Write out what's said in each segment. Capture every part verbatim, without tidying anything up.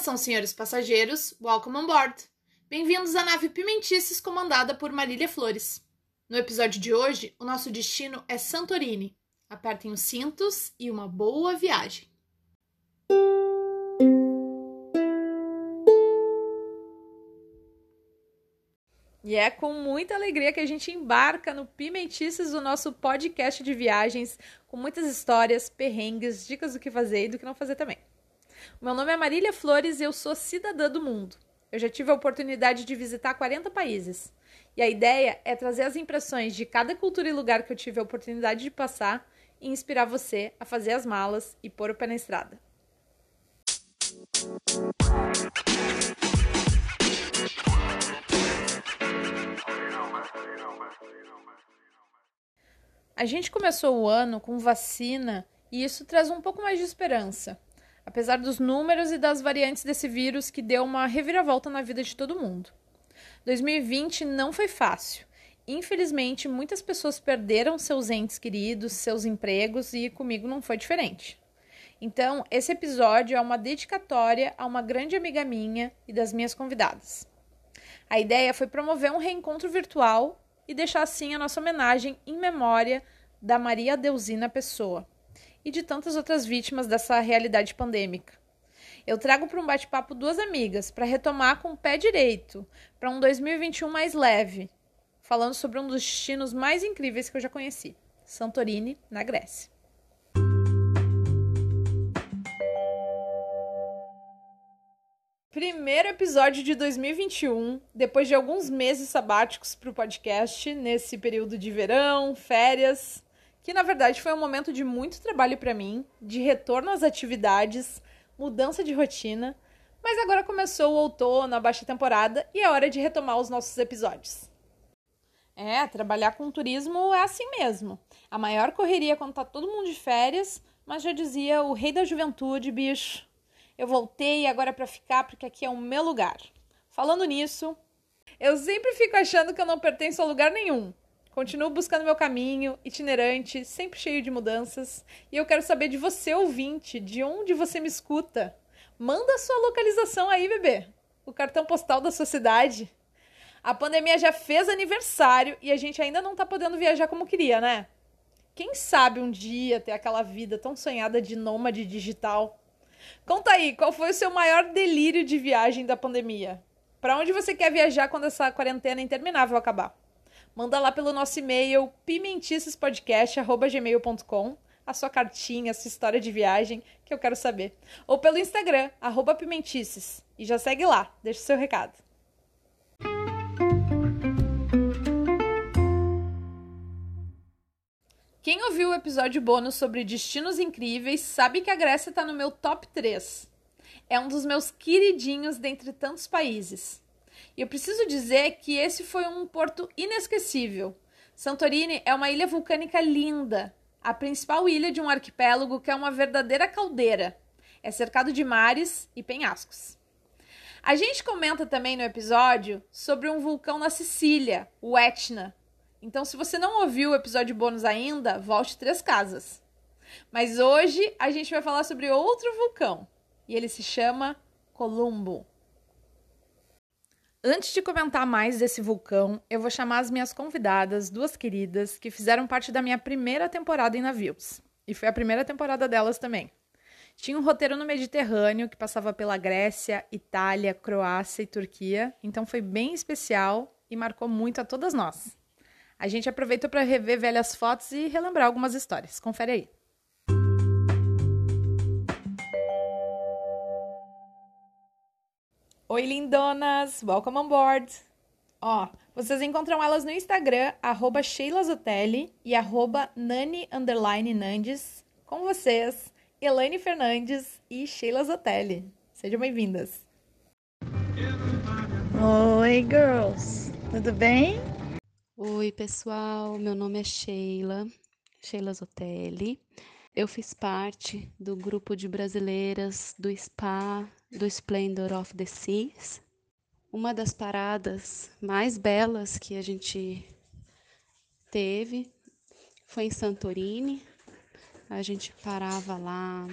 Atenção, senhores passageiros, welcome on board. Bem-vindos à nave Pimentices, comandada por Marília Flores. No episódio de hoje, o nosso destino é Santorini. Apertem os cintos e uma boa viagem. E é com muita alegria que a gente embarca no Pimentices, o nosso podcast de viagens, com muitas histórias, perrengues, dicas do que fazer e do que não fazer também. Meu nome é Marília Flores e eu sou cidadã do mundo. Eu já tive a oportunidade de visitar quarenta países. E a ideia é trazer as impressões de cada cultura e lugar que eu tive a oportunidade de passar e inspirar você a fazer as malas e pôr o pé na estrada. A gente começou o ano com vacina e isso traz um pouco mais de esperança, apesar dos números e das variantes desse vírus que deu uma reviravolta na vida de todo mundo. dois mil e vinte não foi fácil. Infelizmente, muitas pessoas perderam seus entes queridos, seus empregos e comigo não foi diferente. Então, esse episódio é uma dedicatória a uma grande amiga minha e das minhas convidadas. A ideia foi promover um reencontro virtual e deixar assim a nossa homenagem em memória da Maria Deusina Pessoa e de tantas outras vítimas dessa realidade pandêmica. Eu trago para um bate-papo duas amigas para retomar com o pé direito, para um dois mil e vinte e um mais leve, falando sobre um dos destinos mais incríveis que eu já conheci, Santorini, na Grécia. Primeiro episódio de dois mil e vinte e um, depois de alguns meses sabáticos para o podcast, nesse período de verão, férias, que na verdade foi um momento de muito trabalho para mim, de retorno às atividades, mudança de rotina, mas agora começou o outono, a baixa temporada e é hora de retomar os nossos episódios. É, trabalhar com turismo é assim mesmo, a maior correria quando tá todo mundo de férias, mas já dizia o rei da juventude, bicho. Eu voltei agora para ficar porque aqui é o meu lugar. Falando nisso, eu sempre fico achando que eu não pertenço a lugar nenhum. Continuo buscando meu caminho, itinerante, sempre cheio de mudanças. E eu quero saber de você, ouvinte, de onde você me escuta. Manda sua localização aí, bebê. O cartão postal da sua cidade. A pandemia já fez aniversário e a gente ainda não tá podendo viajar como queria, né? Quem sabe um dia ter aquela vida tão sonhada de nômade digital. Conta aí, qual foi o seu maior delírio de viagem da pandemia? Para onde você quer viajar quando essa quarentena interminável acabar? Manda lá pelo nosso e-mail pimenticespodcast arroba gmail ponto com a sua cartinha, a sua história de viagem, que eu quero saber. Ou pelo Instagram, arroba pimentices. E já segue lá, deixa o seu recado. Quem ouviu o episódio bônus sobre destinos incríveis sabe que a Grécia está no meu top três. É um dos meus queridinhos dentre tantos países. E eu preciso dizer que esse foi um porto inesquecível. Santorini é uma ilha vulcânica linda, a principal ilha de um arquipélago que é uma verdadeira caldeira. É cercado de mares e penhascos. A gente comenta também no episódio sobre um vulcão na Sicília, o Etna. Então, se você não ouviu o episódio bônus ainda, volte três casas. Mas hoje a gente vai falar sobre outro vulcão, e ele se chama Columbo. Antes de comentar mais desse vulcão, eu vou chamar as minhas convidadas, duas queridas, que fizeram parte da minha primeira temporada em navios. E foi a primeira temporada delas também. Tinha um roteiro no Mediterrâneo, que passava pela Grécia, Itália, Croácia e Turquia, então foi bem especial e marcou muito a todas nós. A gente aproveitou para rever velhas fotos e relembrar algumas histórias. Confere aí. Oi, lindonas! Welcome on board! Ó, vocês encontram elas no Instagram, arroba Sheila Zotelli e arroba Nani underline Nandes. Com vocês, Elaine Fernandes e Sheila Zotelli. Sejam bem-vindas! Oi, girls! Tudo bem? Oi, pessoal, meu nome é Sheila, Sheila Zotelli. Eu fiz parte do grupo de brasileiras do Spa, do Splendor of the Seas. Uma das paradas mais belas que a gente teve foi em Santorini. A gente parava lá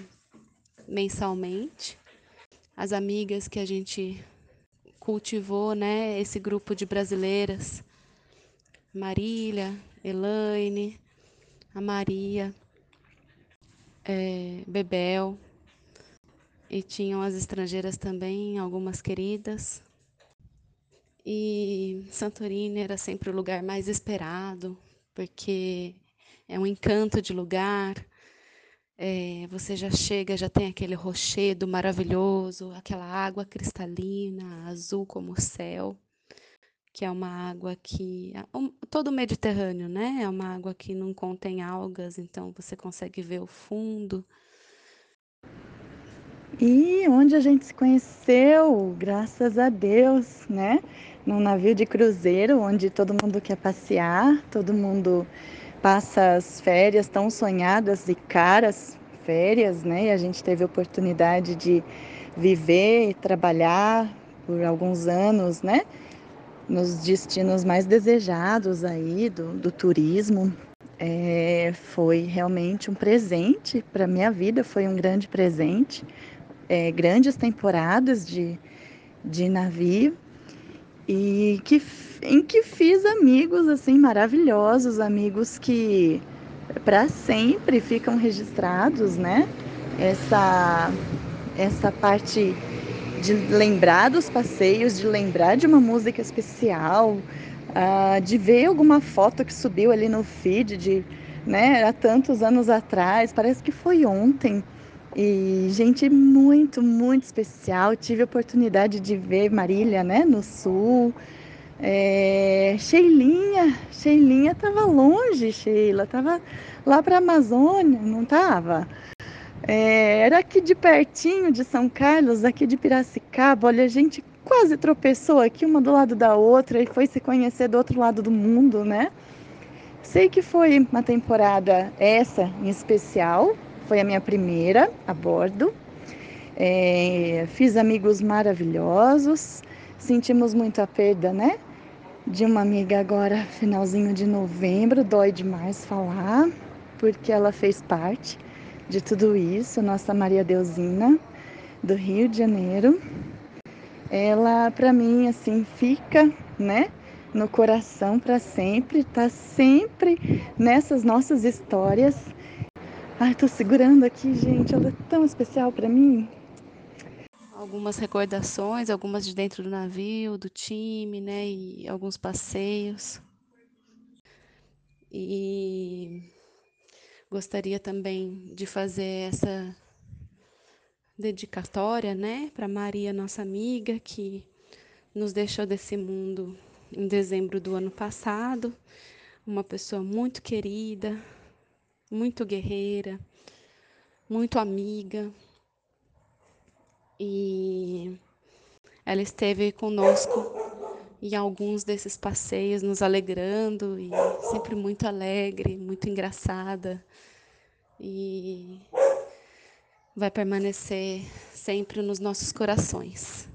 mensalmente as amigas que a gente cultivou, né? Esse grupo de brasileiras, Marília, Elaine, a Maria, é, Bebel, e tinham as estrangeiras também, algumas queridas. E Santorini era sempre o lugar mais esperado, porque é um encanto de lugar, é, você já chega, já tem aquele rochedo maravilhoso, aquela água cristalina, azul como o céu, que é uma água que... Todo o Mediterrâneo, né? É uma água que não contém algas, então você consegue ver o fundo. E onde a gente se conheceu, graças a Deus, né? Num navio de cruzeiro, onde todo mundo quer passear, todo mundo passa as férias tão sonhadas e caras férias, né? E a gente teve a oportunidade de viver e trabalhar por alguns anos, né? Nos destinos mais desejados aí do, do turismo. É, foi realmente um presente para a minha vida, foi um grande presente. É, grandes temporadas de, de navio, e que, em que fiz amigos assim, maravilhosos, amigos que para sempre ficam registrados, né? Essa, essa parte de lembrar dos passeios, de lembrar de uma música especial, uh, de ver alguma foto que subiu ali no feed, de, né, há tantos anos atrás, parece que foi ontem. E gente muito, muito especial. Tive a oportunidade de ver Marília, né, no sul. É... Sheilinha, Sheilinha estava longe, Sheila, estava lá para a Amazônia, não estava? É, era aqui de pertinho de São Carlos, aqui de Piracicaba. Olha, a gente quase tropeçou aqui uma do lado da outra e foi se conhecer do outro lado do mundo, né? Sei que foi uma temporada essa em especial, foi a minha primeira a bordo. É, fiz amigos maravilhosos, sentimos muito a perda, né? De uma amiga agora, finalzinho de novembro, dói demais falar, porque ela fez parte de tudo isso, nossa Maria Deusina, do Rio de Janeiro. Ela, para mim, assim, fica, né, no coração para sempre, tá sempre nessas nossas histórias. Ai, tô segurando aqui, gente, ela é tão especial para mim. Algumas recordações, algumas de dentro do navio, do time, né, e alguns passeios. E... gostaria também de fazer essa dedicatória, né, para Maria, nossa amiga, que nos deixou desse mundo em dezembro do ano passado. Uma pessoa muito querida, muito guerreira, muito amiga. E ela esteve conosco em alguns desses passeios, nos alegrando, e sempre muito alegre, muito engraçada, e vai permanecer sempre nos nossos corações.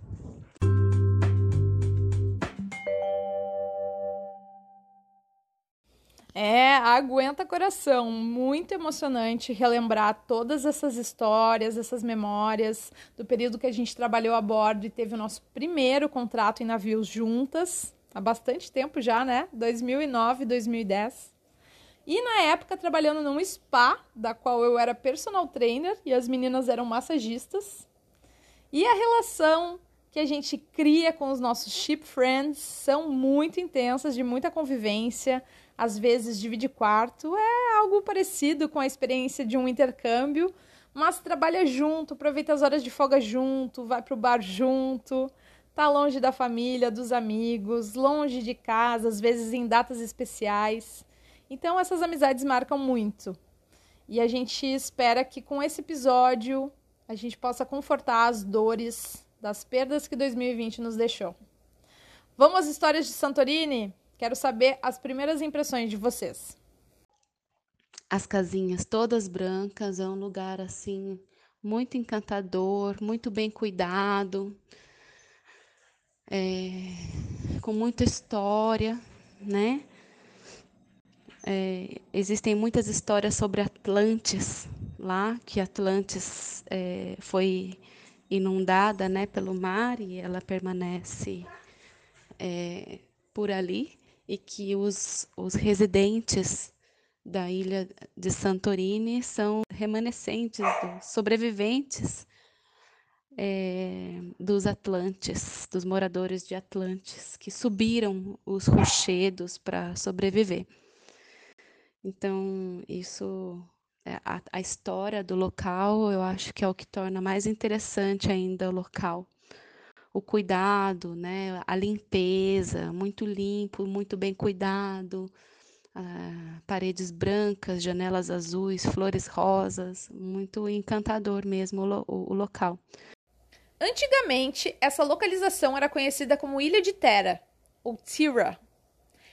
É, aguenta coração, muito emocionante relembrar todas essas histórias, essas memórias do período que a gente trabalhou a bordo e teve o nosso primeiro contrato em navios juntas, há bastante tempo já, né? dois mil e nove, dois mil e dez. E na época trabalhando num spa, da qual eu era personal trainer e as meninas eram massagistas. E a relação que a gente cria com os nossos ship friends são muito intensas, de muita convivência. Às vezes divide quarto, é algo parecido com a experiência de um intercâmbio, mas trabalha junto, aproveita as horas de folga junto, vai pro bar junto, tá longe da família, dos amigos, longe de casa, às vezes em datas especiais. Então essas amizades marcam muito. E a gente espera que com esse episódio a gente possa confortar as dores das perdas que dois mil e vinte nos deixou. Vamos às histórias de Santorini? Quero saber as primeiras impressões de vocês. As casinhas todas brancas, é um lugar assim muito encantador, muito bem cuidado, é, com muita história, né? É, existem muitas histórias sobre Atlantis lá, que Atlantis é, foi inundada, né, pelo mar, e ela permanece é, por ali, e que os, os residentes da ilha de Santorini são remanescentes, do, sobreviventes é, dos Atlantes, dos moradores de Atlantes, que subiram os rochedos para sobreviver. Então, isso, a, a história do local, eu acho que é o que torna mais interessante ainda o local. O cuidado, né? A limpeza, muito limpo, muito bem cuidado, ah, paredes brancas, janelas azuis, flores rosas, muito encantador mesmo o, o, o local. Antigamente, essa localização era conhecida como Ilha de Tera, ou Tira.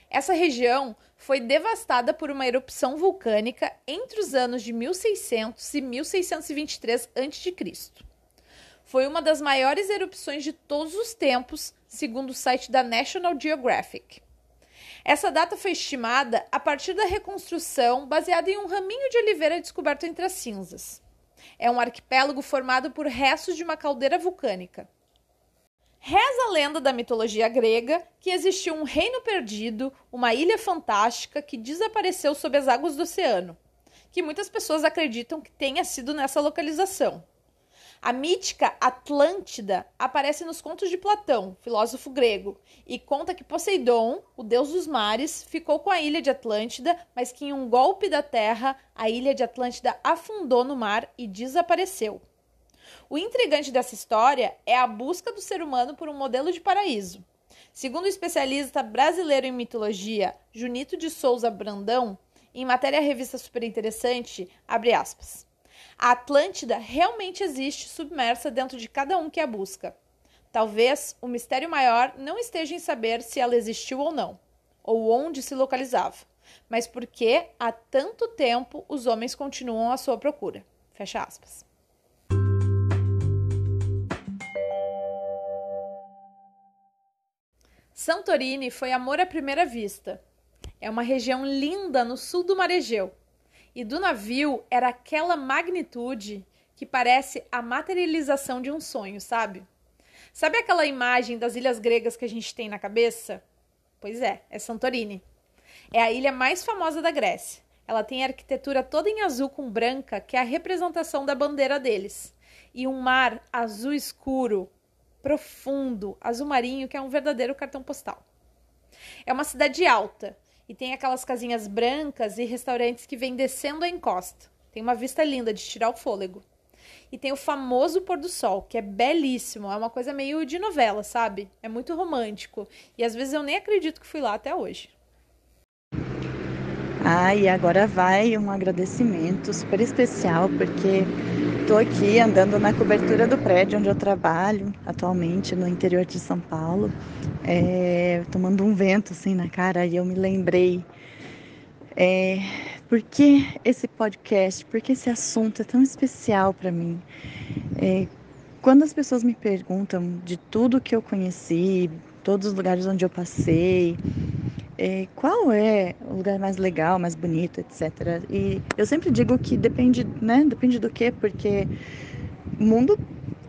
Essa região foi devastada por uma erupção vulcânica entre os anos de mil e seiscentos e mil seiscentos e vinte e três antes de Cristo Foi uma das maiores erupções de todos os tempos, segundo o site da National Geographic. Essa data foi estimada a partir da reconstrução baseada em um raminho de oliveira descoberto entre as cinzas. É um arquipélago formado por restos de uma caldeira vulcânica. Reza a lenda da mitologia grega que existiu um reino perdido, uma ilha fantástica que desapareceu sob as águas do oceano, que muitas pessoas acreditam que tenha sido nessa localização. A mítica Atlântida aparece nos contos de Platão, filósofo grego, e conta que Poseidon, o deus dos mares, ficou com a ilha de Atlântida, mas que em um golpe da terra, a ilha de Atlântida afundou no mar e desapareceu. O intrigante dessa história é a busca do ser humano por um modelo de paraíso. Segundo o especialista brasileiro em mitologia, Junito de Souza Brandão, em matéria à revista Superinteressante, abre aspas, a Atlântida realmente existe submersa dentro de cada um que a busca. Talvez o mistério maior não esteja em saber se ela existiu ou não, ou onde se localizava, mas porque há tanto tempo os homens continuam à sua procura. Fecha aspas. Santorini foi amor à primeira vista. É uma região linda no sul do Mar Egeu. E do navio era aquela magnitude que parece a materialização de um sonho, sabe? Sabe aquela imagem das ilhas gregas que a gente tem na cabeça? Pois é, é Santorini. É a ilha mais famosa da Grécia. Ela tem a arquitetura toda em azul com branca, que é a representação da bandeira deles. E um mar azul escuro, profundo, azul marinho, que é um verdadeiro cartão postal. É uma cidade alta e tem aquelas casinhas brancas e restaurantes que vêm descendo a encosta. Tem uma vista linda de tirar o fôlego. E tem o famoso pôr do sol, que é belíssimo, é uma coisa meio de novela, sabe? É muito romântico e às vezes eu nem acredito que fui lá até hoje. Ah, e agora vai um agradecimento super especial, porque estou aqui andando na cobertura do prédio onde eu trabalho atualmente, no interior de São Paulo, é, tomando um vento assim na cara, e eu me lembrei, é, por que esse podcast, por que esse assunto é tão especial para mim? É, quando as pessoas me perguntam de tudo que eu conheci, todos os lugares onde eu passei, é, qual é o lugar mais legal, mais bonito, etcétera. E eu sempre digo que depende, né? Depende do quê? Porque o mundo,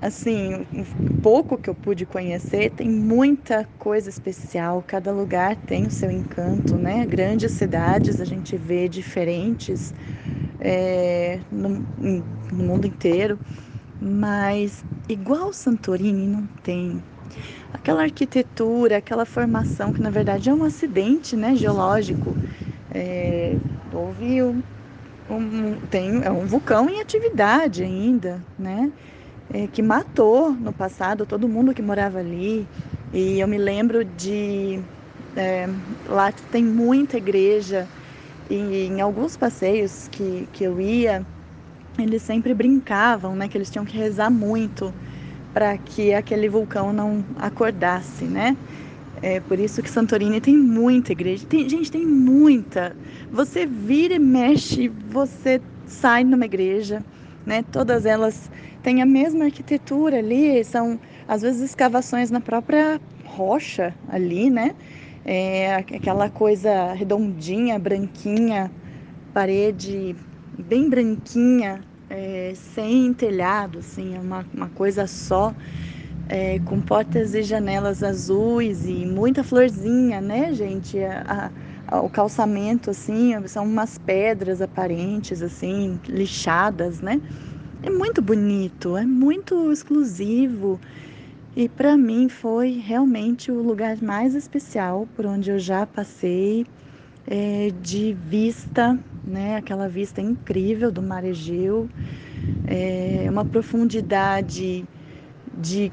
assim, o pouco que eu pude conhecer, tem muita coisa especial. Cada lugar tem o seu encanto, né? Grandes cidades a gente vê diferentes é, no, no mundo inteiro, mas igual Santorini não tem. Aquela arquitetura, aquela formação que na verdade é um acidente, né, geológico. É, houve um, um, tem, é um vulcão em atividade ainda, né, é, que matou no passado todo mundo que morava ali. E eu me lembro de... É, lá tem muita igreja e em alguns passeios que, que eu ia, eles sempre brincavam, né, que eles tinham que rezar muito para que aquele vulcão não acordasse, né? É por isso que Santorini tem muita igreja. Tem, gente, tem muita. Você vira e mexe, você sai numa igreja, né? Todas elas têm a mesma arquitetura ali, são, às vezes, escavações na própria rocha ali, né? É aquela coisa redondinha, branquinha, parede bem branquinha, é, sem telhado, assim, é uma, uma coisa só, é, com portas e janelas azuis e muita florzinha, né, gente? A, a, o calçamento, assim, são umas pedras aparentes, assim, lixadas, né? É muito bonito, é muito exclusivo. E para mim foi realmente o lugar mais especial por onde eu já passei, é, de vista, né? Aquela vista incrível do Mar Egeu, é, uma profundidade de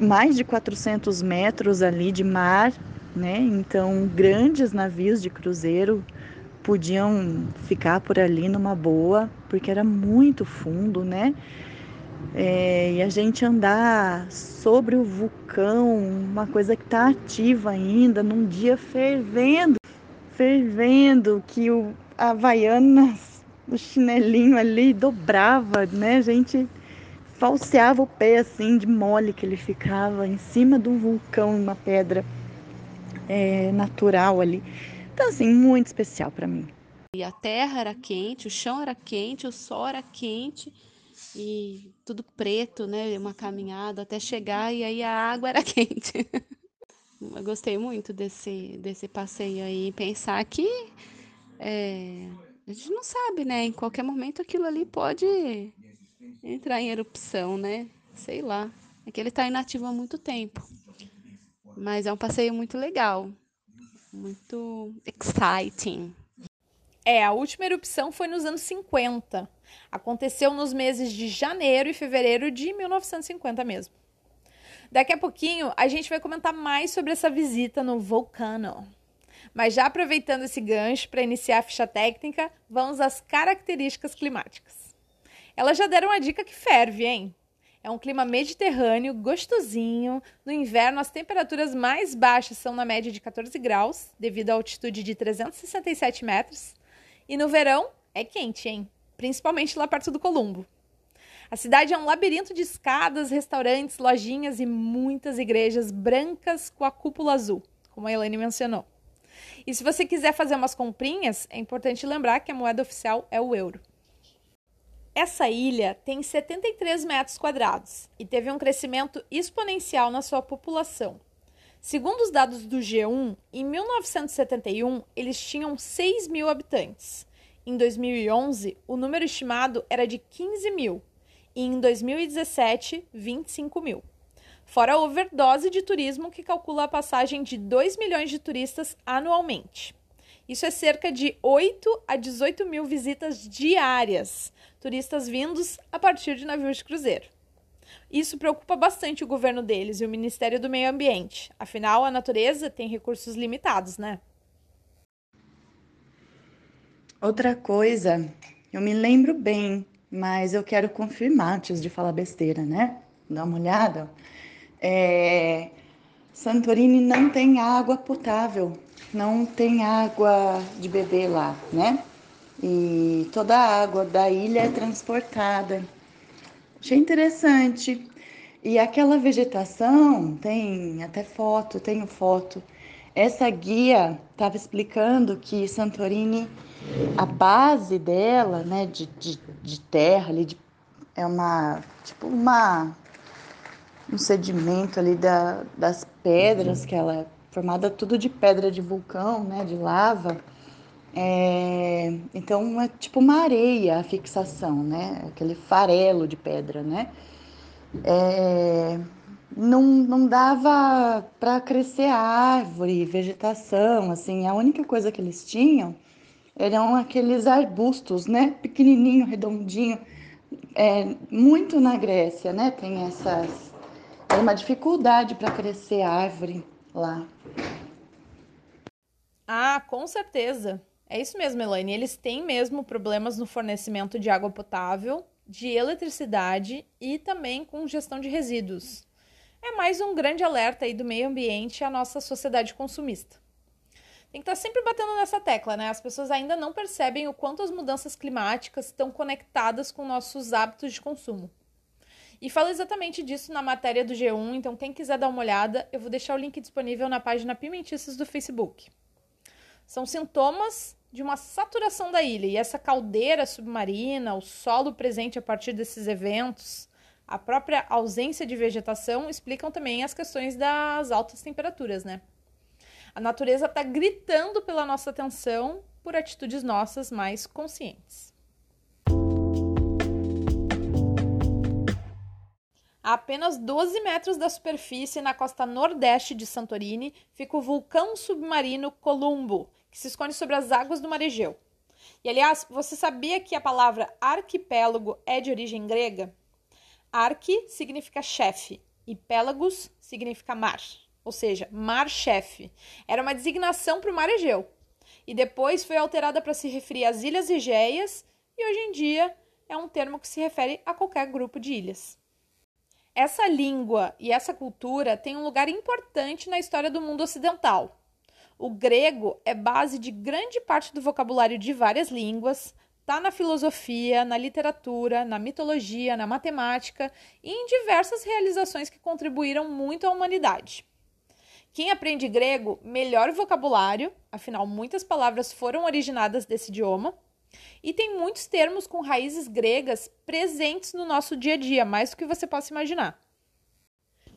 mais de quatrocentos metros ali de mar, né? Então grandes navios de cruzeiro podiam ficar por ali numa boa, porque era muito fundo, né? É, e a gente andar sobre o vulcão, uma coisa que está ativa ainda, num dia fervendo, fervendo, que o Havaianas, o chinelinho ali dobrava, né? A gente falseava o pé assim, de mole que ele ficava em cima do vulcão, uma pedra é, natural ali. Então, assim, muito especial para mim. E a terra era quente, o chão era quente, o sol era quente. E tudo preto, né? Uma caminhada até chegar e aí a água era quente. Eu gostei muito desse, desse passeio aí. Pensar que é, a gente não sabe, né? Em qualquer momento aquilo ali pode entrar em erupção, né? Sei lá. É que ele está inativo há muito tempo. Mas é um passeio muito legal. Muito exciting. É, a última erupção foi nos anos cinquenta. Aconteceu nos meses de janeiro e fevereiro de mil novecentos e cinquenta mesmo. Daqui a pouquinho a gente vai comentar mais sobre essa visita no vulcano. Mas já aproveitando esse gancho para iniciar a ficha técnica, vamos às características climáticas. Elas já deram a dica que ferve, hein? É um clima mediterrâneo, gostosinho. No inverno, as temperaturas mais baixas são na média de catorze graus, devido à altitude de trezentos e sessenta e sete metros. E no verão, é quente, hein? Principalmente lá perto do Columbo. A cidade é um labirinto de escadas, restaurantes, lojinhas e muitas igrejas brancas com a cúpula azul, como a Elaine mencionou. E se você quiser fazer umas comprinhas, é importante lembrar que a moeda oficial é o euro. Essa ilha tem setenta e três metros quadrados e teve um crescimento exponencial na sua população. Segundo os dados do G um, em mil novecentos e setenta e um eles tinham seis mil habitantes. Em dois mil e onze, o número estimado era de quinze mil e em dois mil e dezessete, vinte e cinco mil. Fora a overdose de turismo que calcula a passagem de dois milhões de turistas anualmente. Isso é cerca de oito a dezoito mil visitas diárias, turistas vindos a partir de navios de cruzeiro. Isso preocupa bastante o governo deles e o Ministério do Meio Ambiente, afinal a natureza tem recursos limitados, né? Outra coisa, eu me lembro bem, mas eu quero confirmar antes de falar besteira, né? Dá uma olhada. É... Santorini não tem água potável, não tem água de beber lá, né? E toda a água da ilha é transportada. Achei interessante. E aquela vegetação, tem até foto, tenho foto. Essa guia estava explicando que Santorini, a base dela, né, de, de, de terra, ali, de, é uma, tipo uma, um sedimento ali da, das pedras, que ela é formada tudo de pedra de vulcão, né, de lava. É, então, é tipo uma areia a fixação, né, aquele farelo de pedra, né. É, Não, não dava para crescer árvore, vegetação, assim. A única coisa que eles tinham eram aqueles arbustos, né? Pequenininho, redondinho. É, muito na Grécia, né? Tem essas... Era uma dificuldade para crescer árvore lá. Ah, com certeza. É isso mesmo, Elaine. Eles têm mesmo problemas no fornecimento de água potável, de eletricidade e também com gestão de resíduos. É mais um grande alerta aí do meio ambiente e à nossa sociedade consumista. Tem que estar sempre batendo nessa tecla, né? As pessoas ainda não percebem o quanto as mudanças climáticas estão conectadas com nossos hábitos de consumo. E fala exatamente disso na matéria do G um, então quem quiser dar uma olhada, eu vou deixar o link disponível na página Pimentices do Facebook. são sintomas de uma saturação da ilha. E essa caldeira submarina, o solo presente a partir desses eventos, a própria ausência de vegetação explicam também as questões das altas temperaturas, né? A natureza está gritando pela nossa atenção por atitudes nossas mais conscientes. A apenas doze metros da superfície, na costa nordeste de Santorini, fica o vulcão submarino Columbo, que se esconde sobre as águas do Mar Egeu. E, aliás, você sabia que a palavra arquipélago é de origem grega? Arque significa chefe e pélagos significa mar, ou seja, mar-chefe. Era uma designação para o Mar Egeu. E depois foi alterada para se referir às Ilhas Egeias e, hoje em dia, é um termo que se refere a qualquer grupo de ilhas. Essa língua e essa cultura têm um lugar importante na história do mundo ocidental. O grego é base de grande parte do vocabulário de várias línguas, está na filosofia, na literatura, na mitologia, na matemática e em diversas realizações que contribuíram muito à humanidade. Quem aprende grego melhora o vocabulário, afinal muitas palavras foram originadas desse idioma, e tem muitos termos com raízes gregas presentes no nosso dia a dia, mais do que você possa imaginar.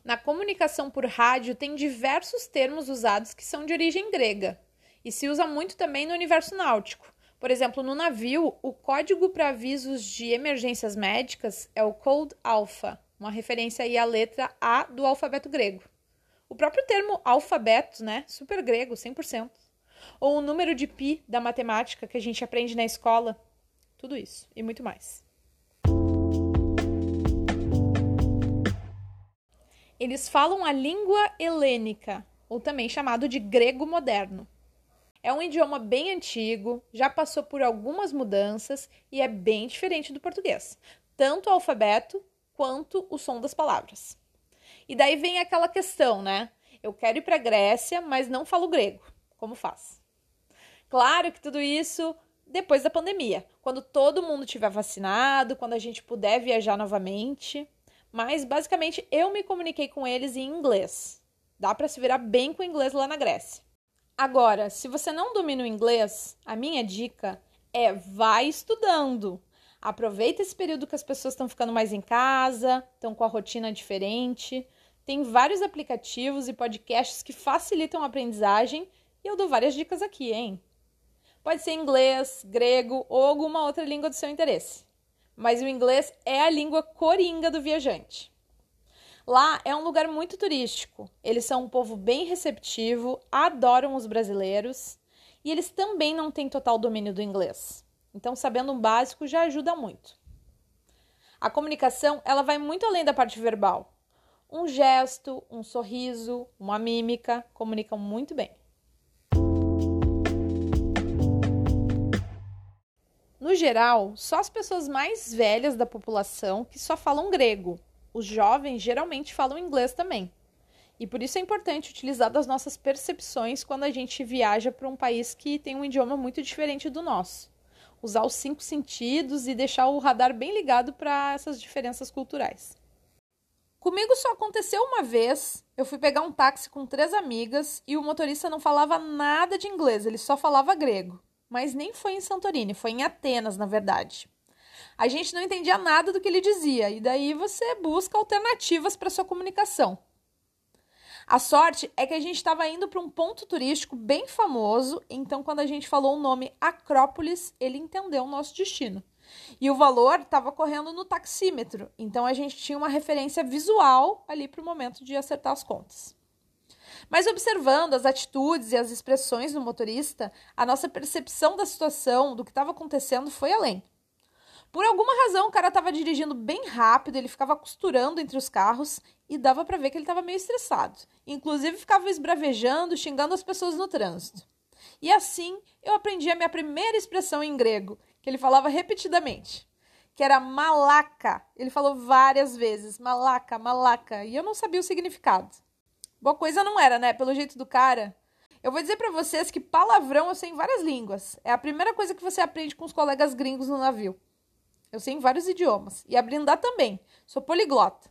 Na comunicação por rádio, tem diversos termos usados que são de origem grega e se usa muito também no universo náutico. Por exemplo, no navio, o código para avisos de emergências médicas é o Code Alpha, uma referência aí à letra A do alfabeto grego. O próprio termo alfabeto, né? Super grego, cem por cento. Ou o número de pi da matemática que a gente aprende na escola. Tudo isso e muito mais. Eles falam a língua helênica, ou também chamado de grego moderno. É um idioma bem antigo, já passou por algumas mudanças e é bem diferente do português, tanto o alfabeto quanto o som das palavras. E daí vem aquela questão, né? Eu quero ir para a Grécia, mas não falo grego. Como faz? Claro que tudo isso depois da pandemia, quando todo mundo tiver vacinado, quando a gente puder viajar novamente. Mas, basicamente, eu me comuniquei com eles em inglês. Dá para se virar bem com o inglês lá na Grécia. Agora, se você não domina o inglês, a minha dica é vai estudando. Aproveita esse período que as pessoas estão ficando mais em casa, estão com a rotina diferente. Tem vários aplicativos e podcasts que facilitam a aprendizagem e eu dou várias dicas aqui, hein? Pode ser inglês, grego ou alguma outra língua do seu interesse. Mas o inglês é a língua coringa do viajante. Lá é um lugar muito turístico. Eles são um povo bem receptivo, adoram os brasileiros e eles também não têm total domínio do inglês. Então, sabendo um básico já ajuda muito. A comunicação, ela vai muito além da parte verbal. Um gesto, um sorriso, uma mímica, comunicam muito bem. No geral, só as pessoas mais velhas da população que só falam grego. Os jovens geralmente falam inglês também. E por isso é importante utilizar das nossas percepções quando a gente viaja para um país que tem um idioma muito diferente do nosso. Usar os cinco sentidos e deixar o radar bem ligado para essas diferenças culturais. Comigo só aconteceu uma vez, eu fui pegar um táxi com três amigas e o motorista não falava nada de inglês, ele só falava grego. Mas nem foi em Santorini, foi em Atenas, na verdade. A gente não entendia nada do que ele dizia, e daí você busca alternativas para sua comunicação. A sorte é que a gente estava indo para um ponto turístico bem famoso, então quando a gente falou o nome Acrópolis, ele entendeu o nosso destino. E o valor estava correndo no taxímetro, então a gente tinha uma referência visual ali para o momento de acertar as contas. Mas observando as atitudes e as expressões do motorista, a nossa percepção da situação, do que estava acontecendo, foi além. Por alguma razão, o cara estava dirigindo bem rápido, ele ficava costurando entre os carros e dava para ver que ele estava meio estressado. Inclusive, ficava esbravejando, xingando as pessoas no trânsito. E assim, eu aprendi a minha primeira expressão em grego, que ele falava repetidamente, que era malaca. Ele falou várias vezes, malaca, malaca, e eu não sabia o significado. Boa coisa não era, né? Pelo jeito do cara. Eu vou dizer pra vocês que palavrão eu sei em várias línguas. É a primeira coisa que você aprende com os colegas gringos no navio. Eu sei em vários idiomas. E a brindar também. Sou poliglota.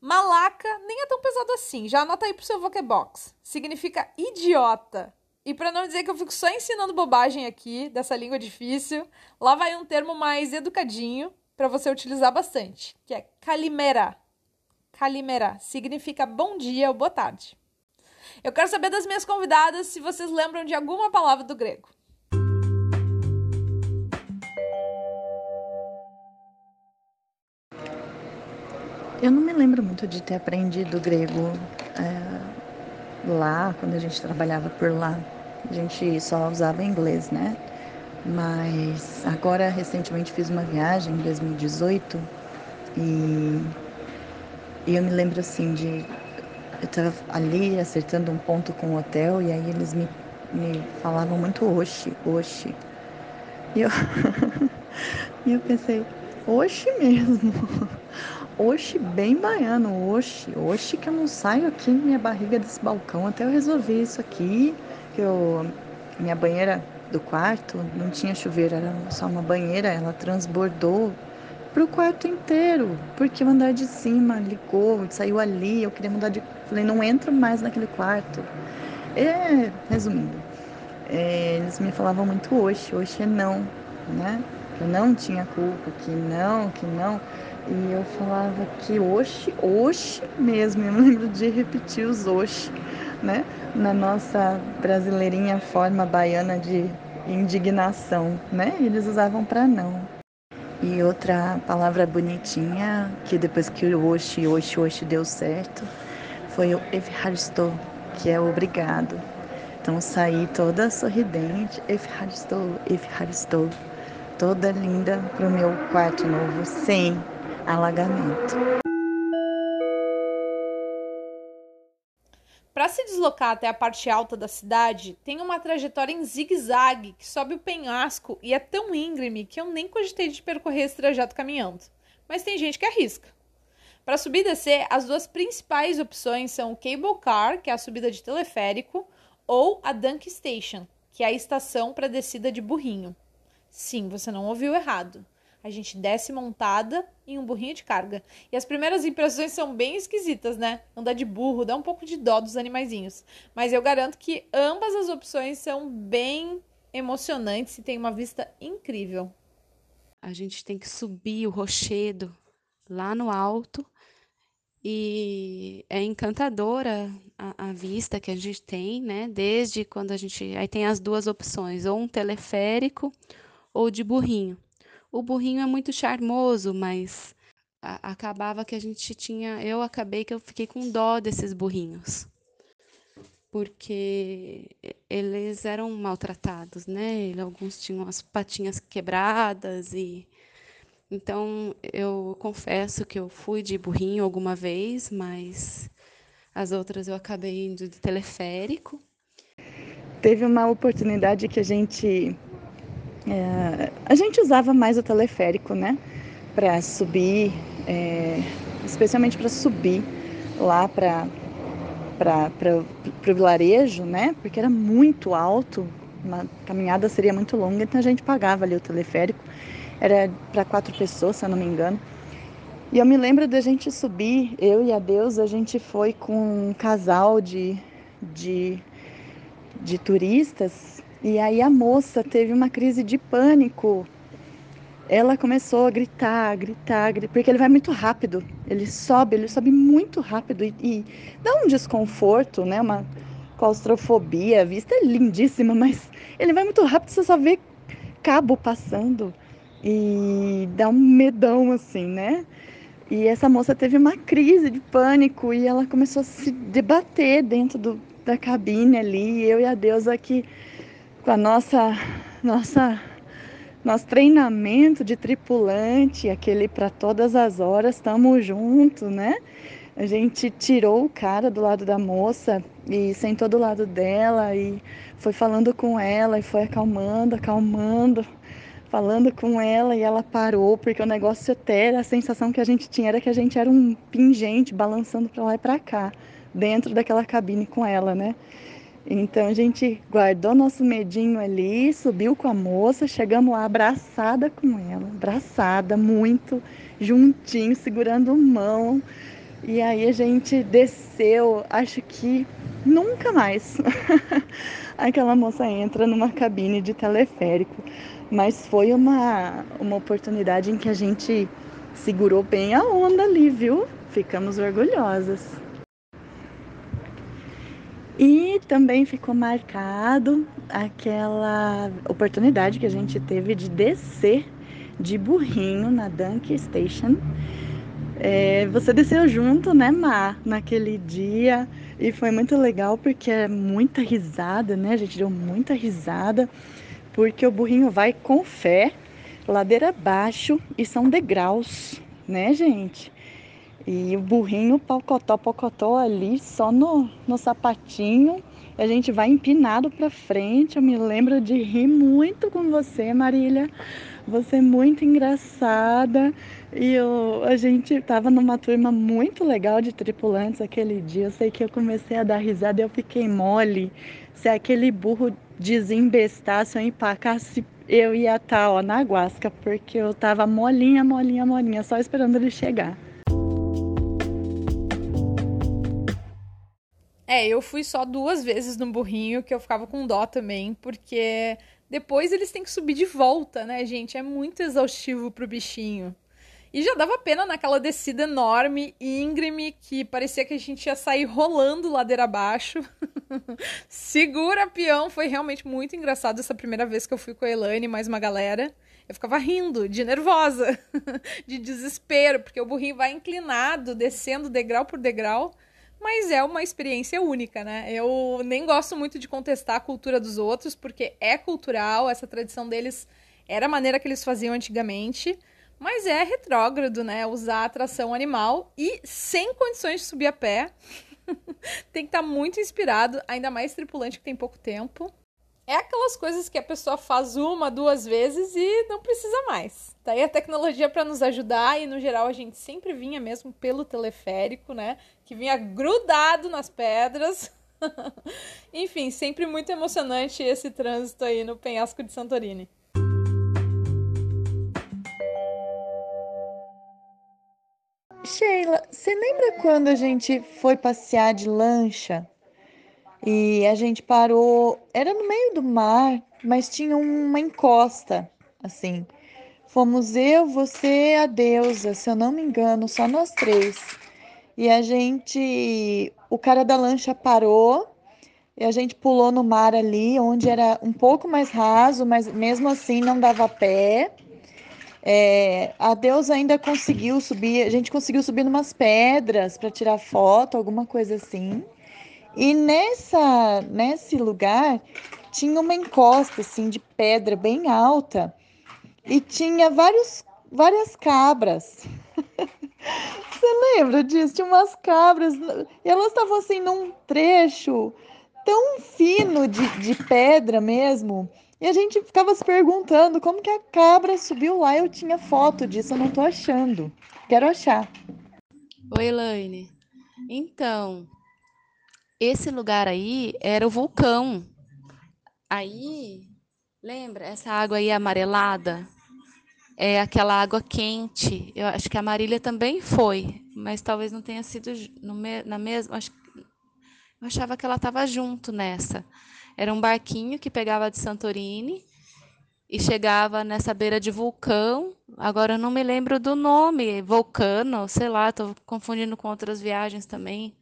Malaca nem é tão pesado assim. Já anota aí pro seu vocabox. Significa idiota. E para não dizer que eu fico só ensinando bobagem aqui, dessa língua difícil, lá vai um termo mais educadinho para você utilizar bastante, que é calimera. Calimera significa bom dia ou boa tarde. Eu quero saber das minhas convidadas se vocês lembram de alguma palavra do grego. Eu não me lembro muito de ter aprendido grego é, lá, quando a gente trabalhava por lá. A gente só usava inglês, né? Mas agora, recentemente, fiz uma viagem em dois mil e dezoito e, e eu me lembro, assim, de... Eu estava ali acertando um ponto com o hotel e aí eles me, me falavam muito oxi, oxi. E eu, e eu pensei, oxi mesmo. Oxi, bem baiano, oxi. Oxi que eu não saio aqui minha barriga desse balcão até eu resolver isso aqui. Que eu, minha banheira do quarto não tinha chuveiro, era só uma banheira, ela transbordou pro quarto inteiro, porque o andar de cima ligou, saiu ali, eu queria mudar de... Falei, não entro mais naquele quarto. É, resumindo, é, eles me falavam muito oxe, oxe é não, né? Que eu não tinha culpa, que não, que não. E eu falava que oxe, oxe mesmo, eu não lembro de repetir os oxe, né? Na nossa brasileirinha forma baiana de indignação, né? Eles usavam pra não. E outra palavra bonitinha, que depois que o oxi, oxi, oxi deu certo, foi o evharisto, que é obrigado. Então saí toda sorridente, evharisto, evharisto, toda linda pro meu quarto novo, sem alagamento. Para se deslocar até a parte alta da cidade, tem uma trajetória em zigue-zague que sobe o penhasco e é tão íngreme que eu nem cogitei de percorrer esse trajeto caminhando. Mas tem gente que arrisca. Para subir e descer, as duas principais opções são o cable car, que é a subida de teleférico, ou a dunk station, que é a estação para descida de burrinho. Sim, você não ouviu errado. A gente desce montada em um burrinho de carga. E as primeiras impressões são bem esquisitas, né? Andar de burro, dá um pouco de dó dos animaizinhos. Mas eu garanto que ambas as opções são bem emocionantes e tem uma vista incrível. A gente tem que subir o rochedo lá no alto. E é encantadora a, a vista que a gente tem, né? Desde quando a gente... Aí tem as duas opções, ou um teleférico ou de burrinho. O burrinho é muito charmoso, mas a, acabava que a gente tinha... Eu acabei que eu fiquei com dó desses burrinhos, porque eles eram maltratados, né? Alguns tinham as patinhas quebradas e... Então, eu confesso que eu fui de burrinho alguma vez, mas as outras eu acabei indo de teleférico. Teve uma oportunidade que a gente... É, a gente usava mais o teleférico, né, para subir, é, especialmente para subir lá para o vilarejo, né, porque era muito alto, uma caminhada seria muito longa, então a gente pagava ali o teleférico, era para quatro pessoas, se eu não me engano. E eu me lembro da gente subir, eu e a Deus, a gente foi com um casal de, de, de turistas. E aí a moça teve uma crise de pânico. Ela começou a gritar, gritar, gritar, porque ele vai muito rápido. Ele sobe, ele sobe muito rápido e, e dá um desconforto, né? Uma claustrofobia. A vista é lindíssima, mas ele vai muito rápido, você só vê cabo passando e dá um medão assim, né? E essa moça teve uma crise de pânico e ela começou a se debater dentro do, da cabine ali. E eu e a Deusa aqui... com a nossa, nossa, nosso treinamento de tripulante, aquele para todas as horas, estamos juntos, né? A gente tirou o cara do lado da moça e sentou do lado dela e foi falando com ela e foi acalmando, acalmando, falando com ela e ela parou, porque o negócio até, a sensação que a gente tinha era que a gente era um pingente balançando para lá e para cá, dentro daquela cabine com ela, né? Então a gente guardou nosso medinho ali, subiu com a moça, chegamos lá abraçada com ela, abraçada muito, juntinho, segurando mão, E aí a gente desceu, acho que nunca mais aquela moça entra numa cabine de teleférico. Mas foi uma, uma oportunidade em que a gente segurou bem a onda ali, viu? Ficamos orgulhosas. E também ficou marcado aquela oportunidade que a gente teve de descer de burrinho na Dunk Station. É, você desceu junto, né, Mar, naquele dia, e foi muito legal porque é muita risada, né? A gente deu muita risada, porque o burrinho vai com fé, ladeira abaixo, e são degraus, né, gente? E o burrinho pocotó, pocotó ali, só no, no sapatinho, a gente vai empinado pra frente. Eu me lembro de rir muito com você, Marília, você é muito engraçada, e eu, a gente tava numa turma muito legal de tripulantes aquele dia. Eu sei que eu comecei a dar risada e eu fiquei mole. Se aquele burro desembestasse ou empacasse, eu ia estar, ó, na guasca, porque eu tava molinha, molinha, molinha, só esperando ele chegar. É, eu fui só duas vezes no burrinho, que eu ficava com dó também, porque depois eles têm que subir de volta, né, gente? É muito exaustivo pro bichinho. E já dava pena naquela descida enorme e íngreme, que parecia que a gente ia sair rolando ladeira abaixo. Segura, peão! Foi realmente muito engraçado essa primeira vez que eu fui com a Elaine e mais uma galera. Eu ficava rindo, de nervosa, de desespero, porque o burrinho vai inclinado, descendo degrau por degrau. Mas é uma experiência única, né? Eu nem gosto muito de contestar a cultura dos outros, porque é cultural, essa tradição deles era a maneira que eles faziam antigamente, mas é retrógrado, né? Usar a atração animal e sem condições de subir a pé. Tem que estar muito inspirado, ainda mais tripulante que tem pouco tempo. É aquelas coisas que a pessoa faz uma, duas vezes e não precisa mais. Daí a tecnologia para nos ajudar, e no geral a gente sempre vinha mesmo pelo teleférico, né? Que vinha grudado nas pedras. Enfim, sempre muito emocionante esse trânsito aí no penhasco de Santorini. Sheila, você lembra quando a gente foi passear de lancha? E a gente parou, era no meio do mar, mas tinha uma encosta, assim. Fomos eu, você, a Deusa, se eu não me engano, só nós três. E a gente, o cara da lancha parou, e a gente pulou no mar ali, onde era um pouco mais raso, mas mesmo assim não dava pé. É, a Deusa ainda conseguiu subir, a gente conseguiu subir numas pedras para tirar foto, alguma coisa assim. E nessa, nesse lugar tinha uma encosta assim, de pedra bem alta, e tinha vários, várias cabras. Você lembra disso? Tinha umas cabras, e elas estavam assim num trecho tão fino de, de pedra mesmo, e a gente ficava se perguntando como que a cabra subiu lá. Eu tinha foto disso, eu não tô achando. Quero achar. Oi, Elaine. Então... esse lugar aí era o vulcão. Aí, lembra? Essa água aí amarelada? É aquela água quente. Eu acho que a Marília também foi, mas talvez não tenha sido no, na mesma... Acho, eu achava que ela estava junto nessa. Era um barquinho que pegava de Santorini e chegava nessa beira de vulcão. Agora eu não me lembro do nome. Vulcano, sei lá, estou confundindo com outras viagens também.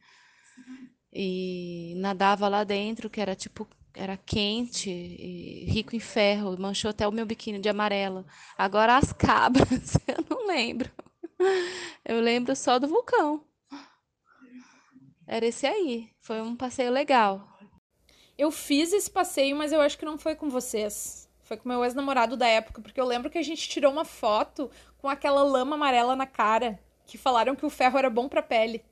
E nadava lá dentro, que era tipo, era quente, e rico em ferro, manchou até o meu biquíni de amarelo. Agora as cabras, eu não lembro. Eu lembro só do vulcão. Era esse aí, foi um passeio legal. Eu fiz esse passeio, mas eu acho que não foi com vocês. Foi com meu ex-namorado da época, porque eu lembro que a gente tirou uma foto com aquela lama amarela na cara, que falaram que o ferro era bom pra pele.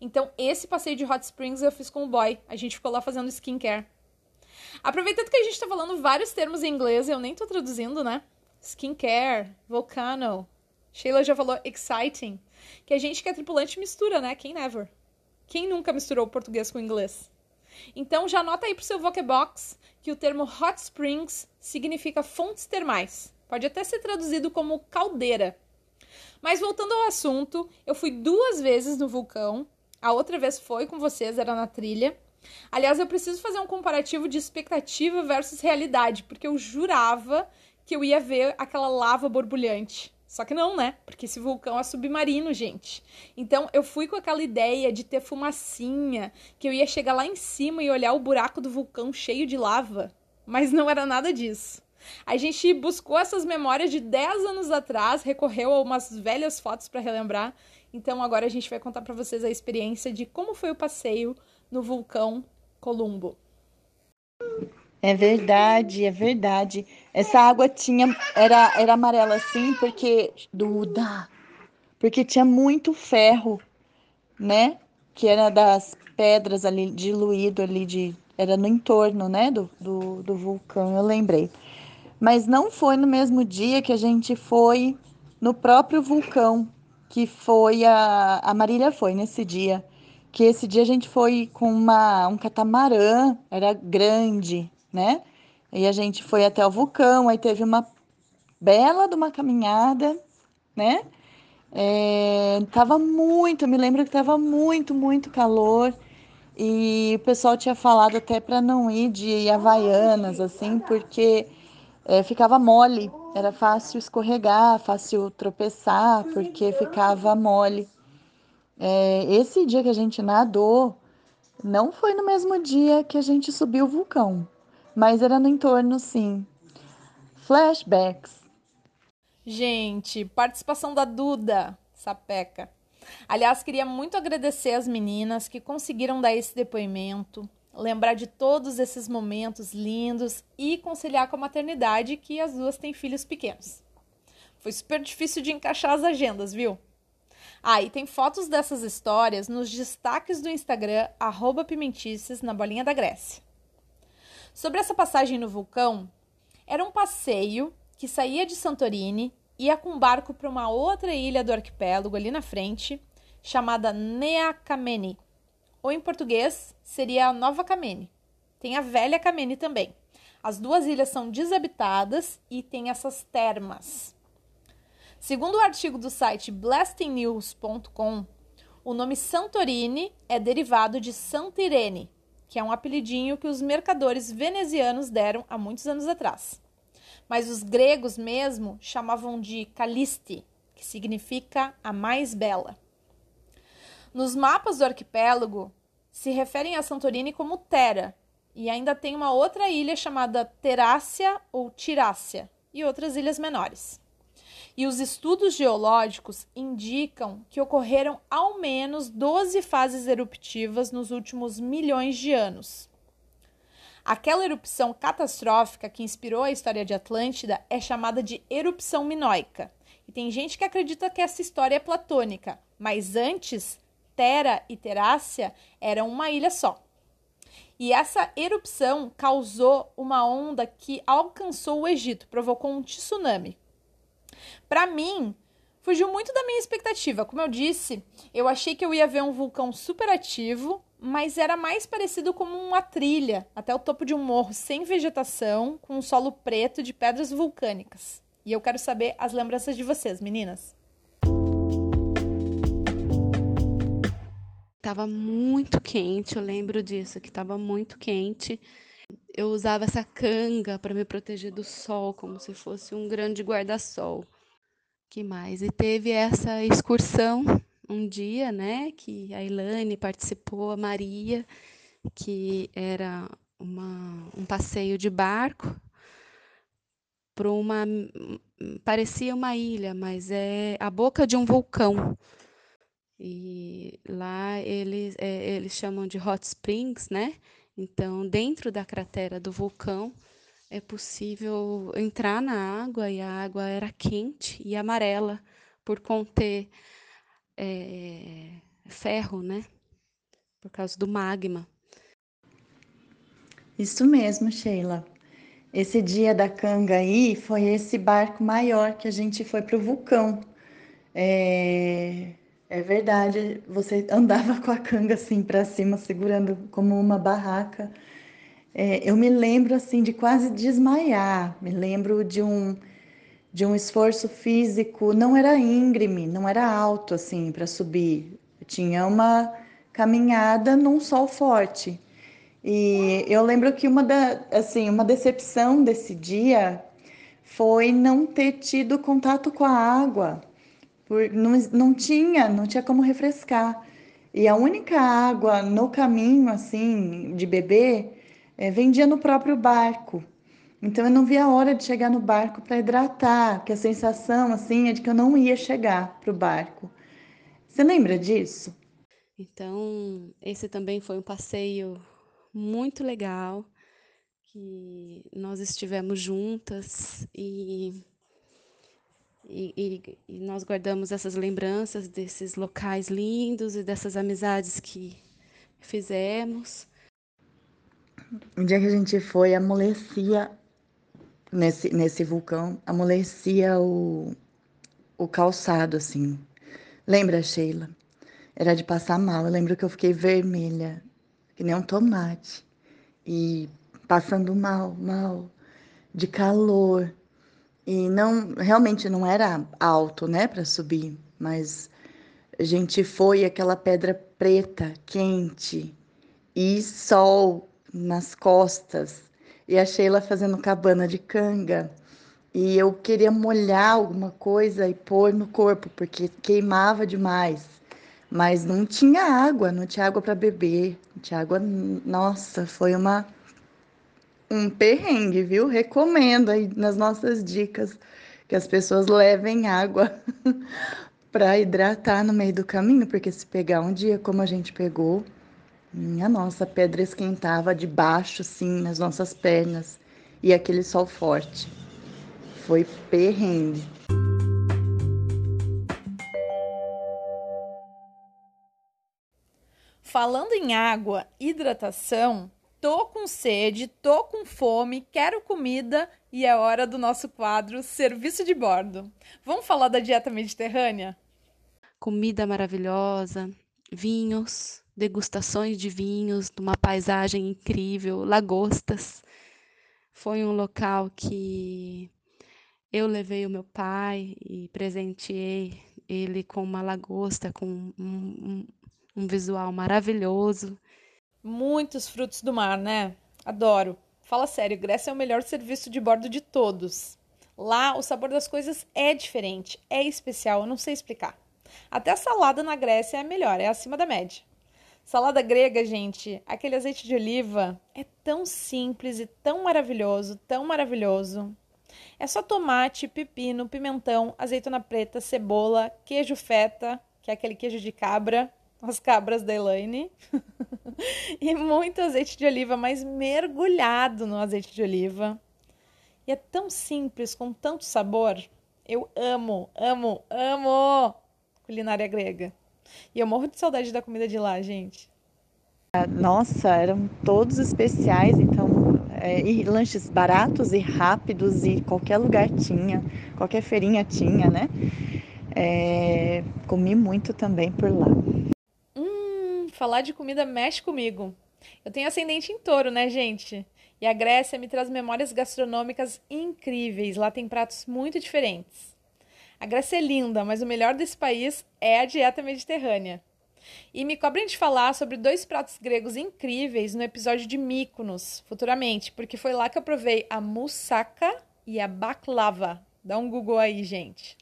Então, esse passeio de Hot Springs eu fiz com o boy. A gente ficou lá fazendo skincare. Aproveitando que a gente tá falando vários termos em inglês, eu nem tô traduzindo, né? Skincare, volcano. Sheila já falou exciting. Que a gente que é tripulante mistura, né? Quem never? Quem nunca misturou o português com o inglês? Então, já anota aí pro seu Vocebox que o termo Hot Springs significa fontes termais. Pode até ser traduzido como caldeira. Mas voltando ao assunto, eu fui duas vezes no vulcão. A outra vez foi com vocês, era na trilha. Aliás, eu preciso fazer um comparativo de expectativa versus realidade, porque eu jurava que eu ia ver aquela lava borbulhante. Só que não, né? Porque esse vulcão é submarino, gente. Então, eu fui com aquela ideia de ter fumacinha, que eu ia chegar lá em cima e olhar o buraco do vulcão cheio de lava. Mas não era nada disso. A gente buscou essas memórias de dez anos atrás, recorreu a umas velhas fotos para relembrar. Então, agora a gente vai contar para vocês a experiência de como foi o passeio no vulcão Columbo. É verdade, é verdade. Essa água tinha, era, era amarela assim, porque, Duda, porque tinha muito ferro, né? Que era das pedras ali, diluído ali, de, era no entorno, né? Do, do, do vulcão, eu lembrei. Mas não foi no mesmo dia que a gente foi no próprio vulcão, que foi a, a Marília foi nesse dia. Que esse dia a gente foi com uma, um catamarã, era grande, né? E a gente foi até o vulcão, aí teve uma bela de uma caminhada, né? É, tava muito, me lembro que tava muito, muito calor. E o pessoal tinha falado até para não ir de Havaianas, assim, porque é, ficava mole. Era fácil escorregar, fácil tropeçar, porque ficava mole. É, esse dia que a gente nadou, não foi no mesmo dia que a gente subiu o vulcão, mas era no entorno, sim. Flashbacks. Gente, participação da Duda, sapeca. Aliás, queria muito agradecer às meninas que conseguiram dar esse depoimento, lembrar de todos esses momentos lindos e conciliar com a maternidade, que as duas têm filhos pequenos. Foi super difícil de encaixar as agendas, viu? Ah, e tem fotos dessas histórias nos destaques do Instagram, arroba Pimentices, na bolinha da Grécia. Sobre essa passagem no vulcão, era um passeio que saía de Santorini, ia com barco para uma outra ilha do arquipélago ali na frente, chamada Nea Kameni, ou em português seria a Nova Kameni. Tem a Velha Kameni também. As duas ilhas são desabitadas e tem essas termas. Segundo o artigo do site blasting news ponto com, o nome Santorini é derivado de Santa Irene, que é um apelidinho que os mercadores venezianos deram há muitos anos atrás. Mas os gregos mesmo chamavam de Caliste, que significa a mais bela. Nos mapas do arquipélago, se referem a Santorini como Tera, e ainda tem uma outra ilha chamada Terácia ou Tirácia, e outras ilhas menores. E os estudos geológicos indicam que ocorreram ao menos doze fases eruptivas nos últimos milhões de anos. Aquela erupção catastrófica que inspirou a história de Atlântida é chamada de erupção minoica. E tem gente que acredita que essa história é platônica, mas antes, Tera e Terácia eram uma ilha só. E essa erupção causou uma onda que alcançou o Egito, provocou um tsunami. Para mim, fugiu muito da minha expectativa. Como eu disse, eu achei que eu ia ver um vulcão superativo, mas era mais parecido como uma trilha, até o topo de um morro sem vegetação, com um solo preto de pedras vulcânicas. E eu quero saber as lembranças de vocês, meninas. Tava muito quente, eu lembro disso, que tava muito quente. Eu usava essa canga para me proteger do sol, como se fosse um grande guarda-sol. Que mais? E teve essa excursão um dia, né? Que a Elaine participou, a Maria, que era uma, um passeio de barco para uma. Parecia uma ilha, mas é a boca de um vulcão. E lá eles, é, eles chamam de hot springs, né? Então, dentro da cratera do vulcão, é possível entrar na água, e a água era quente e amarela, por conter é, ferro, né? Por causa do magma. Isso mesmo, Sheila. Esse dia da canga aí foi esse barco maior que a gente foi para o vulcão. É... É verdade, você andava com a canga assim para cima, segurando como uma barraca. É, eu me lembro assim de quase desmaiar, me lembro de um, de um esforço físico, não era íngreme, não era alto assim para subir, tinha uma caminhada num sol forte. E eu lembro que uma, da, assim, uma decepção desse dia foi não ter tido contato com a água, por, não, não tinha, não tinha como refrescar. E a única água no caminho, assim, de beber, é, vendia no próprio barco. Então eu não via a hora de chegar no barco para hidratar, que a sensação, assim, é de que eu não ia chegar para o barco. Você lembra disso? Então, esse também foi um passeio muito legal, que nós estivemos juntas e, e, e nós guardamos essas lembranças desses locais lindos e dessas amizades que fizemos. O dia que a gente foi, amolecia nesse, nesse vulcão, amolecia o, o calçado, assim. Lembra, Sheila? Era de passar mal. Eu lembro que eu fiquei vermelha, que nem um tomate, e passando mal, mal, de calor, e não, realmente não era alto, né, para subir, mas a gente foi aquela pedra preta, quente, e sol nas costas, e a Sheila fazendo cabana de canga, e eu queria molhar alguma coisa e pôr no corpo, porque queimava demais. Mas não tinha água, não tinha água para beber, não tinha água, nossa, foi uma, um perrengue, viu? Recomendo aí nas nossas dicas que as pessoas levem água para hidratar no meio do caminho, porque se pegar um dia como a gente pegou, minha nossa, a pedra esquentava de baixo, sim, nas nossas pernas, e aquele sol forte, foi perrengue. Falando em água, hidratação, tô com sede, tô com fome, quero comida e é hora do nosso quadro Serviço de Bordo. Vamos falar da dieta mediterrânea? Comida maravilhosa, vinhos, degustações de vinhos, numa paisagem incrível, lagostas. Foi um local que eu levei o meu pai e presenteei ele com uma lagosta, com um... um Um visual maravilhoso. Muitos frutos do mar, né? Adoro. Fala sério, Grécia é o melhor serviço de bordo de todos. Lá, o sabor das coisas é diferente, é especial, eu não sei explicar. Até a salada na Grécia é a melhor, é acima da média. Salada grega, gente, aquele azeite de oliva é tão simples e tão maravilhoso, tão maravilhoso. É só tomate, pepino, pimentão, azeitona preta, cebola, queijo feta, que é aquele queijo de cabra, as cabras da Elaine, e muito azeite de oliva, mas mergulhado no azeite de oliva. E é tão simples, com tanto sabor. Eu amo, amo, amo culinária grega. E eu morro de saudade da comida de lá, gente. Nossa, eram todos especiais, então, é, e lanches baratos e rápidos, e qualquer lugar tinha, qualquer feirinha tinha, né? É, comi muito também por lá. Falar de comida mexe comigo. Eu tenho ascendente em touro, né, gente? E a Grécia me traz memórias gastronômicas incríveis. Lá tem pratos muito diferentes. A Grécia é linda, mas o melhor desse país é a dieta mediterrânea. E me cobrem de falar sobre dois pratos gregos incríveis no episódio de Mykonos, futuramente, porque foi lá que eu provei a moussaka e a baklava. Dá um Google aí, gente.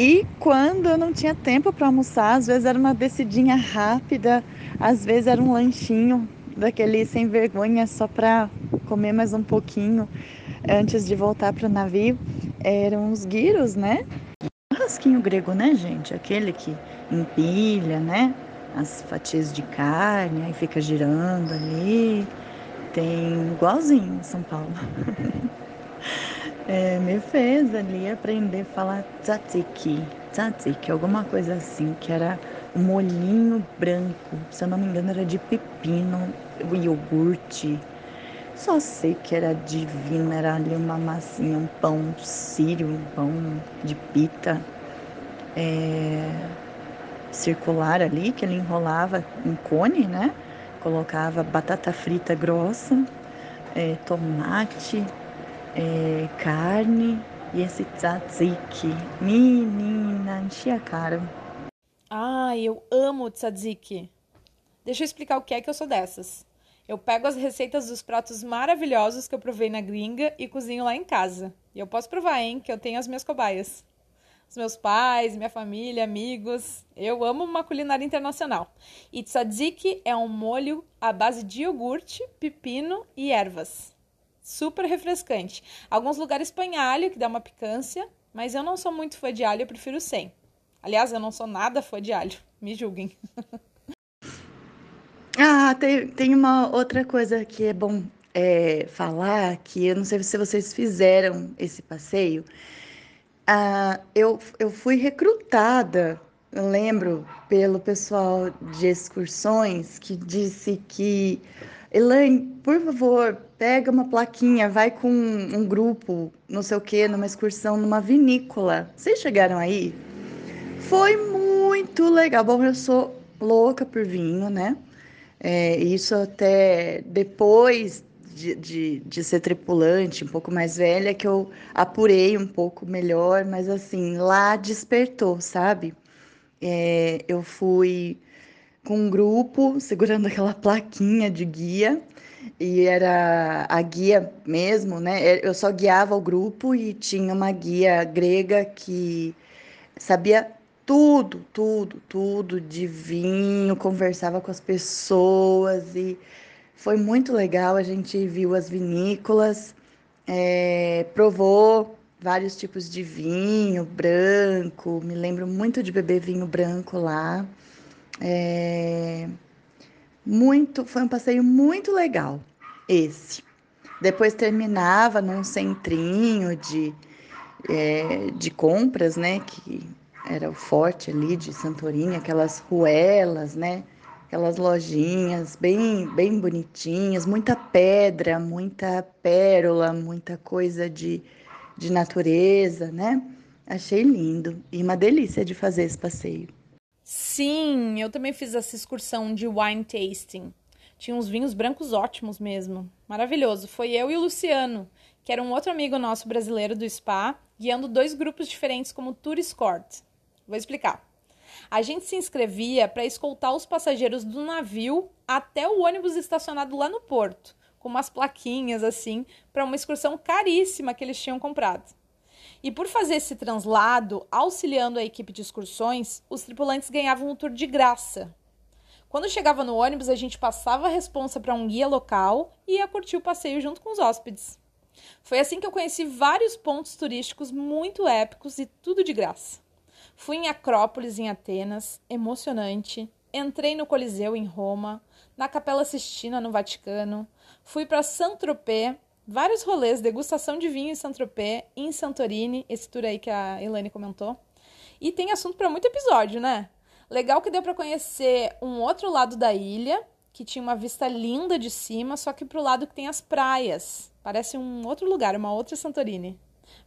E quando eu não tinha tempo para almoçar, às vezes era uma descidinha rápida, às vezes era um lanchinho daquele sem vergonha só para comer mais um pouquinho antes de voltar para o navio. Eram os gyros, né? Churrasquinho grego, né, gente? Aquele que empilha, né? As fatias de carne, aí fica girando ali. Tem igualzinho em São Paulo. É, me fez ali aprender a falar tzatziki, tzatziki, alguma coisa assim, que era um molhinho branco, se eu não me engano era de pepino, iogurte, só sei que era divino, era ali uma massinha, um pão sírio, um pão de pita, é, circular ali, que ele enrolava em cone, né, colocava batata frita grossa, é, tomate, é, carne e esse tzatziki. Menina, enchia a cara. Ah, eu amo tzatziki. Deixa eu explicar o que é que eu sou dessas. Eu pego as receitas dos pratos maravilhosos que eu provei na gringa e cozinho lá em casa. E eu posso provar, hein, que eu tenho as minhas cobaias. Os meus pais, minha família, amigos. Eu amo uma culinária internacional. E tzatziki é um molho à base de iogurte, pepino e ervas. Super refrescante. Alguns lugares põem alho, que dá uma picância, mas eu não sou muito fã de alho, eu prefiro sem. Aliás, eu não sou nada fã de alho. Me julguem. Ah, tem, tem uma outra coisa que é bom é, falar, que eu não sei se vocês fizeram esse passeio. Ah, eu, eu fui recrutada, eu lembro, pelo pessoal de excursões, que disse que, Elaine, por favor, pega uma plaquinha, vai com um grupo, não sei o quê, numa excursão, numa vinícola. Vocês chegaram aí? Foi muito legal. Bom, eu sou louca por vinho, né? É, isso até depois de, de, de ser tripulante, um pouco mais velha, que eu apurei um pouco melhor, mas assim, lá despertou, sabe? É, eu fui com um grupo, segurando aquela plaquinha de guia, e era a guia mesmo, né? Eu só guiava o grupo e tinha uma guia grega que sabia tudo, tudo, tudo de vinho, conversava com as pessoas e foi muito legal. A gente viu as vinícolas, é, provou vários tipos de vinho branco, me lembro muito de beber vinho branco lá. É, muito, foi um passeio muito legal esse. Depois terminava num centrinho de, é, de compras, né, que era o forte ali de Santorini, aquelas ruelas, né? Aquelas lojinhas bem, bem bonitinhas, muita pedra, muita pérola, muita coisa de, de natureza, né? Achei lindo e uma delícia de fazer esse passeio. Sim, eu também fiz essa excursão de wine tasting. Tinha uns vinhos brancos ótimos mesmo, maravilhoso. Foi eu e o Luciano, que era um outro amigo nosso brasileiro do spa, guiando dois grupos diferentes como tour escort. Vou explicar. A gente se inscrevia para escoltar os passageiros do navio até o ônibus estacionado lá no porto, com umas plaquinhas assim, para uma excursão caríssima que eles tinham comprado. E por fazer esse translado, auxiliando a equipe de excursões, os tripulantes ganhavam um tour de graça. Quando chegava no ônibus, a gente passava a responsa para um guia local e ia curtir o passeio junto com os hóspedes. Foi assim que eu conheci vários pontos turísticos muito épicos e tudo de graça. Fui em Acrópolis, em Atenas, emocionante. Entrei no Coliseu, em Roma, na Capela Sistina, no Vaticano. Fui para Saint-Tropez, vários rolês, degustação de vinho em Saint-Tropez, em Santorini, esse tour aí que a Elaine comentou. E tem assunto para muito episódio, né? Legal que deu para conhecer um outro lado da ilha, que tinha uma vista linda de cima, só que pro lado que tem as praias. Parece um outro lugar, uma outra Santorini.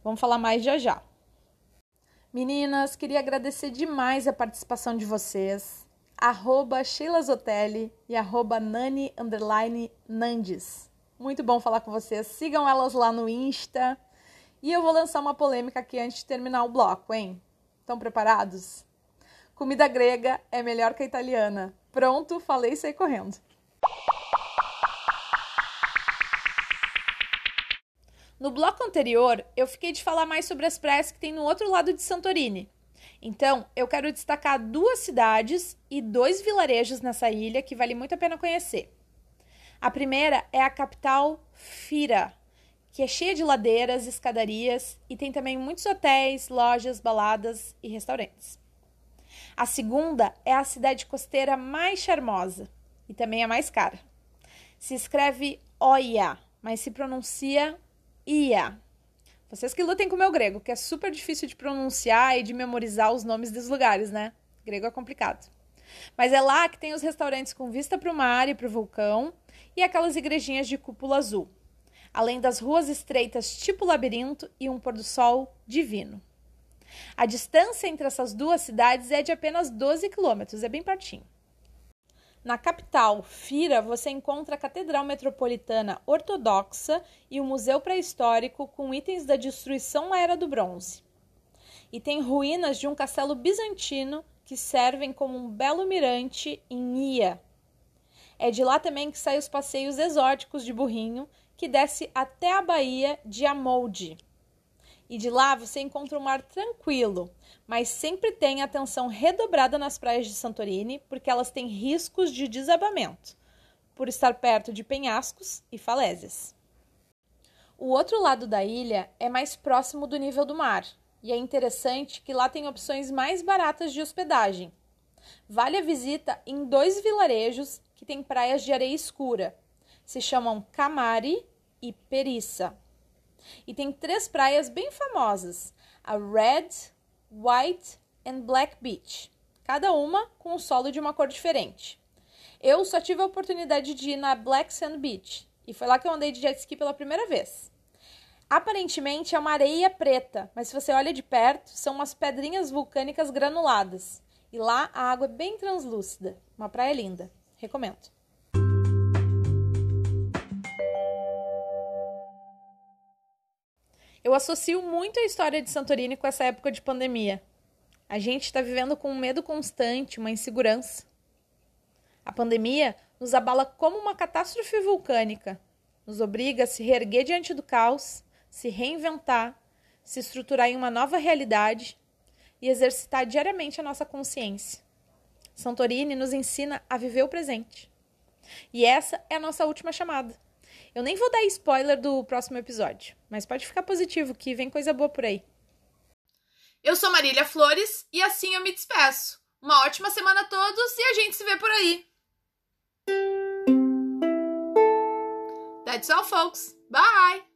Vamos falar mais já já. Meninas, queria agradecer demais a participação de vocês. Arroba Sheila Zotelli e arroba Nani underline Nandes. Muito bom falar com vocês. Sigam elas lá no Insta. E eu vou lançar uma polêmica aqui antes de terminar o bloco, hein? Estão preparados? Comida grega é melhor que a italiana. Pronto, falei e saí correndo. No bloco anterior, eu fiquei de falar mais sobre as praias que tem no outro lado de Santorini. Então, eu quero destacar duas cidades e dois vilarejos nessa ilha que vale muito a pena conhecer. A primeira é a capital Fira, que é cheia de ladeiras, escadarias e tem também muitos hotéis, lojas, baladas e restaurantes. A segunda é a cidade costeira mais charmosa e também a mais cara. Se escreve Oia, mas se pronuncia Ia. Vocês que lutem com o meu grego, que é super difícil de pronunciar e de memorizar os nomes dos lugares, né? Grego é complicado. Mas é lá que tem os restaurantes com vista para o mar e para o vulcão e aquelas igrejinhas de cúpula azul. Além das ruas estreitas tipo labirinto e um pôr do sol divino. A distância entre essas duas cidades é de apenas doze quilômetros, é bem pertinho. Na capital, Fira, você encontra a Catedral Metropolitana Ortodoxa e o Museu Pré-Histórico com itens da destruição na Era do Bronze. E tem ruínas de um castelo bizantino que servem como um belo mirante em Ia. É de lá também que saem os passeios exóticos de burrinho, que desce até a Baía de Amolde. E de lá você encontra um mar tranquilo, mas sempre tenha atenção redobrada nas praias de Santorini, porque elas têm riscos de desabamento, por estar perto de penhascos e falésias. O outro lado da ilha é mais próximo do nível do mar, e é interessante que lá tem opções mais baratas de hospedagem. Vale a visita em dois vilarejos que têm praias de areia escura, se chamam Camari e Perissa. E tem três praias bem famosas, a Red, White and Black Beach, cada uma com um solo de uma cor diferente. Eu só tive a oportunidade de ir na Black Sand Beach, e foi lá que eu andei de jet ski pela primeira vez. Aparentemente é uma areia preta, mas se você olha de perto, são umas pedrinhas vulcânicas granuladas. E lá a água é bem translúcida, uma praia linda, recomendo. Eu associo muito a história de Santorini com essa época de pandemia. A gente está vivendo com um medo constante, uma insegurança. A pandemia nos abala como uma catástrofe vulcânica. Nos obriga a se reerguer diante do caos, se reinventar, se estruturar em uma nova realidade e exercitar diariamente a nossa consciência. Santorini nos ensina a viver o presente. E essa é a nossa última chamada. Eu nem vou dar spoiler do próximo episódio, mas pode ficar positivo que vem coisa boa por aí. Eu sou Marília Flores e assim eu me despeço. Uma ótima semana a todos e a gente se vê por aí. That's all, folks. Bye!